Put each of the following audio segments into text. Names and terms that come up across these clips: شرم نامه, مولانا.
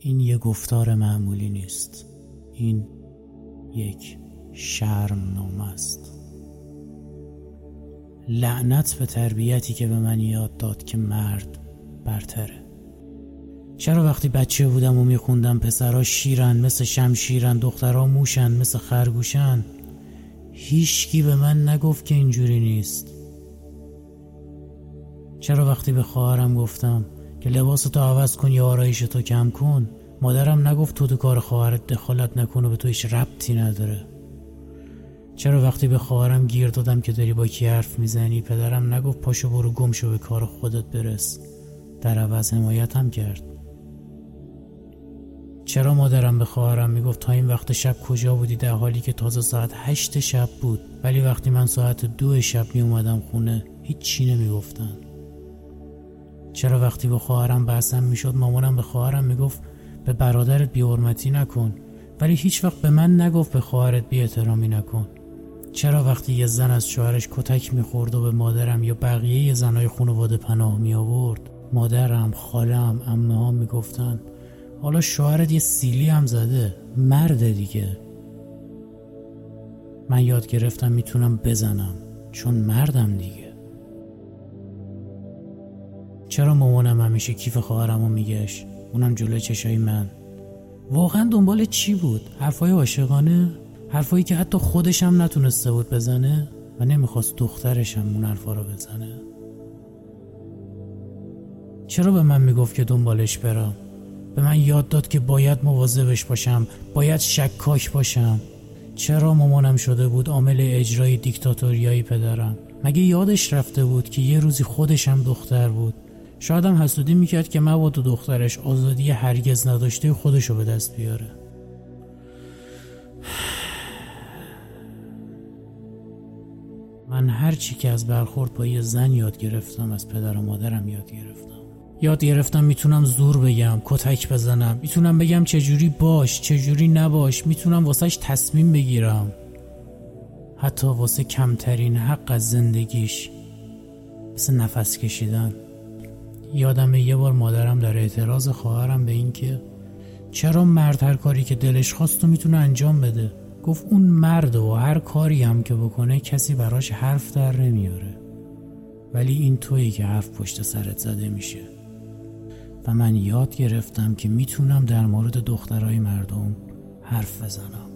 این یه گفتار معمولی نیست. این یک شرم نامه است. لعنت به تربیتی که به من یاد داد که مرد برتره. چرا وقتی بچه بودم و میخوندم پسرها شیرن مثل شمشیرن، دخترها موشن مثل خرگوشن، هیچکی به من نگفت که اینجوری نیست؟ چرا وقتی به خواهرم گفتم که لباستو عوض کن یا آرایشتو کم کن، مادرم نگفت تو دو کار خواهرت دخالت نکن و به تو هیچ ربطی نداره؟ چرا وقتی به خواهرم گیر دادم که داری با کی حرف میزنی، پدرم نگفت پاشو برو گم شو به کار خودت برس، در عوض حمایتم کرد؟ چرا مادرم به خواهرم میگفت تا این وقت شب کجا بودی، در حالی که تازه ساعت 8 شب بود، ولی وقتی من ساعت 2 شب میومدم خونه هیچ چی نمیگفتن؟ چرا وقتی به خواهرم بحثم میشد مامانم به خواهرم میگفت به برادرت بی‌حرمتی نکن، ولی هیچ وقت به من نگفت به خواهرت بی‌احترامی نکن؟ چرا وقتی یه زن از شوهرش کتک میخورد و به مادرم یا بقیه زنای خانواده پناه می آورد، مادرم، خاله‌ام، عمه‌هام میگفتن حالا شوهرت یه سیلی هم زده، مرده دیگه. من یاد گرفتم میتونم بزنم چون مردم دیگه. چرا مامانم همیشه کیف خواهرمو میگشت، اونم جلوی چشای من؟ واقعا دنبال چی بود؟ حرفای عاشقانه، حرفایی که حتی خودشم نتونسته بود بزنه و نمیخواست دخترشم اون حرفا رو بزنه. چرا به من میگفت که دنبالش برم؟ به من یاد داد که باید مواظبش باشم، باید شکاک باشم. چرا مامانم شده بود عامل اجرای دیکتاتوریایی پدرم؟ مگه یادش رفته بود که یه روزی خودشم دختر بود؟ شاید هم حسودی میکرد که مبادا دخترش آزادی هرگز نداشته خودشو به دست بیاره. من هر چی که از برخورد با یه زن یاد گرفتم از پدر و مادرم یاد گرفتم. یاد گرفتم میتونم زور بگم، کتک بزنم، میتونم بگم چجوری باش، چجوری نباش، میتونم واسهش تصمیم بگیرم، حتی واسه کمترین حق از زندگیش، مثل نفس کشیدن. یادمه یه بار مادرم در اعتراض خواهرم به این که چرا مرد هر کاری که دلش خواست رو میتونه انجام بده، گفت اون مرده و هر کاری هم که بکنه کسی براش حرف در نمیاره، ولی این تویی که حرف پشت سرت زده میشه. و من یاد گرفتم که میتونم در مورد دخترای مردم حرف بزنم.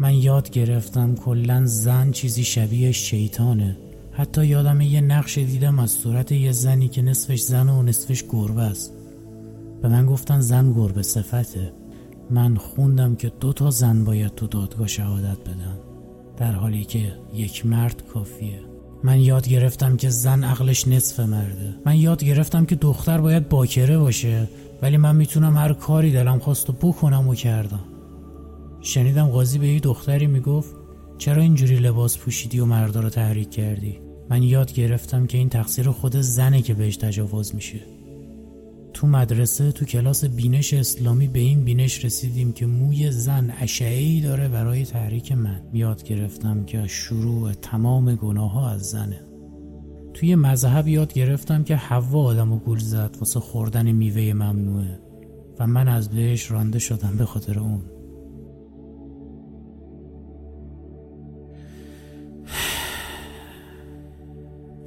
من یاد گرفتم کلن زن چیزی شبیه شیطانه. حتی یادم یه نقش دیدم از صورت یه زنی که نصفش زن و نصفش گربه است. به من گفتن زن گربه صفته. من خوندم که 2 زن باید تو دادگاه شهادت بدن، در حالی که یک مرد کافیه. من یاد گرفتم که زن عقلش نصف مرده. من یاد گرفتم که دختر باید باکره باشه، ولی من میتونم هر کاری دلم خواست و بکنم و کردم. شنیدم قاضی به یه دختری میگفت چرا اینجوری لباس پوشیدی و مردا رو تحریک کردی؟ من یاد گرفتم که این تقصیر خود زنه که بهش تجاوز میشه. تو مدرسه تو کلاس بینش اسلامی به این بینش رسیدیم که موی زن اشعه‌ای داره برای تحریک من. یاد گرفتم که شروع تمام گناه‌ها از زنه. توی مذهب یاد گرفتم که حوا آدمو گول زد واسه خوردن میوه ممنوعه و من از بهش رانده شدم به خاطر اون.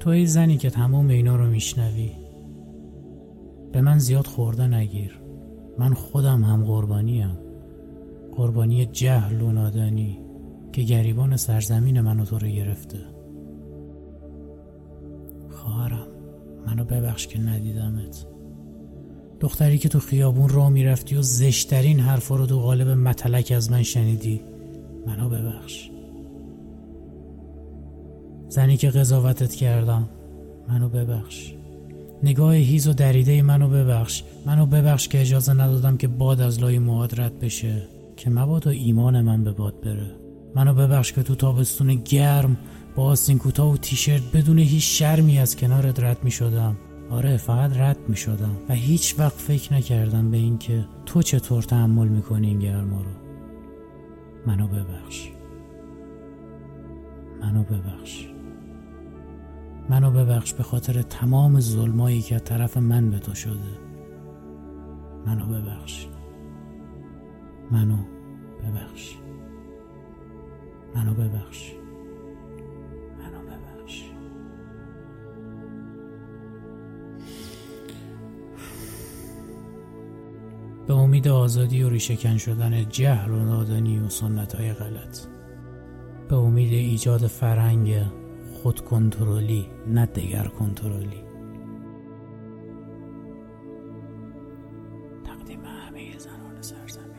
توی زنی که تمام اینا رو میشنوی، به من زیاد خورده نگیر. من خودم هم قربانیم، قربانی جهل و نادانی که گریبان سرزمین منو تو رو گرفته. خواهرم، منو ببخش که ندیدمت. دختری که تو خیابون راه میرفتی و زشترین حرفا رو تو قالب متلک از من شنیدی، منو ببخش. زنی که قضاوتت کردم، منو ببخش. نگاه هیز و دریده منو ببخش. منو ببخش که اجازه ندادم که باد از لای موهات رد بشه که مبادا ایمان من به باد بره. منو ببخش که تو تابستون گرم با آستین کوتاه و تیشرت بدون هیچ شرمی از کنارت رد می شدم. آره، فقط رد می شدم و هیچ وقت فکر نکردم به این که تو چطور تحمل می کنی این گرما رو. منو ببخش، منو ببخش، منو ببخش به خاطر تمام ظلمایی که از طرف من به تو شده. منو ببخش. منو ببخش. به امید آزادی و ریشه‌کن شدن جهل و نادانی و سنت‌های غلط، به امید ایجاد فرهنگ خودکنترلی نه دیگر کنترلی. تقدیم همه زنان سرزمین.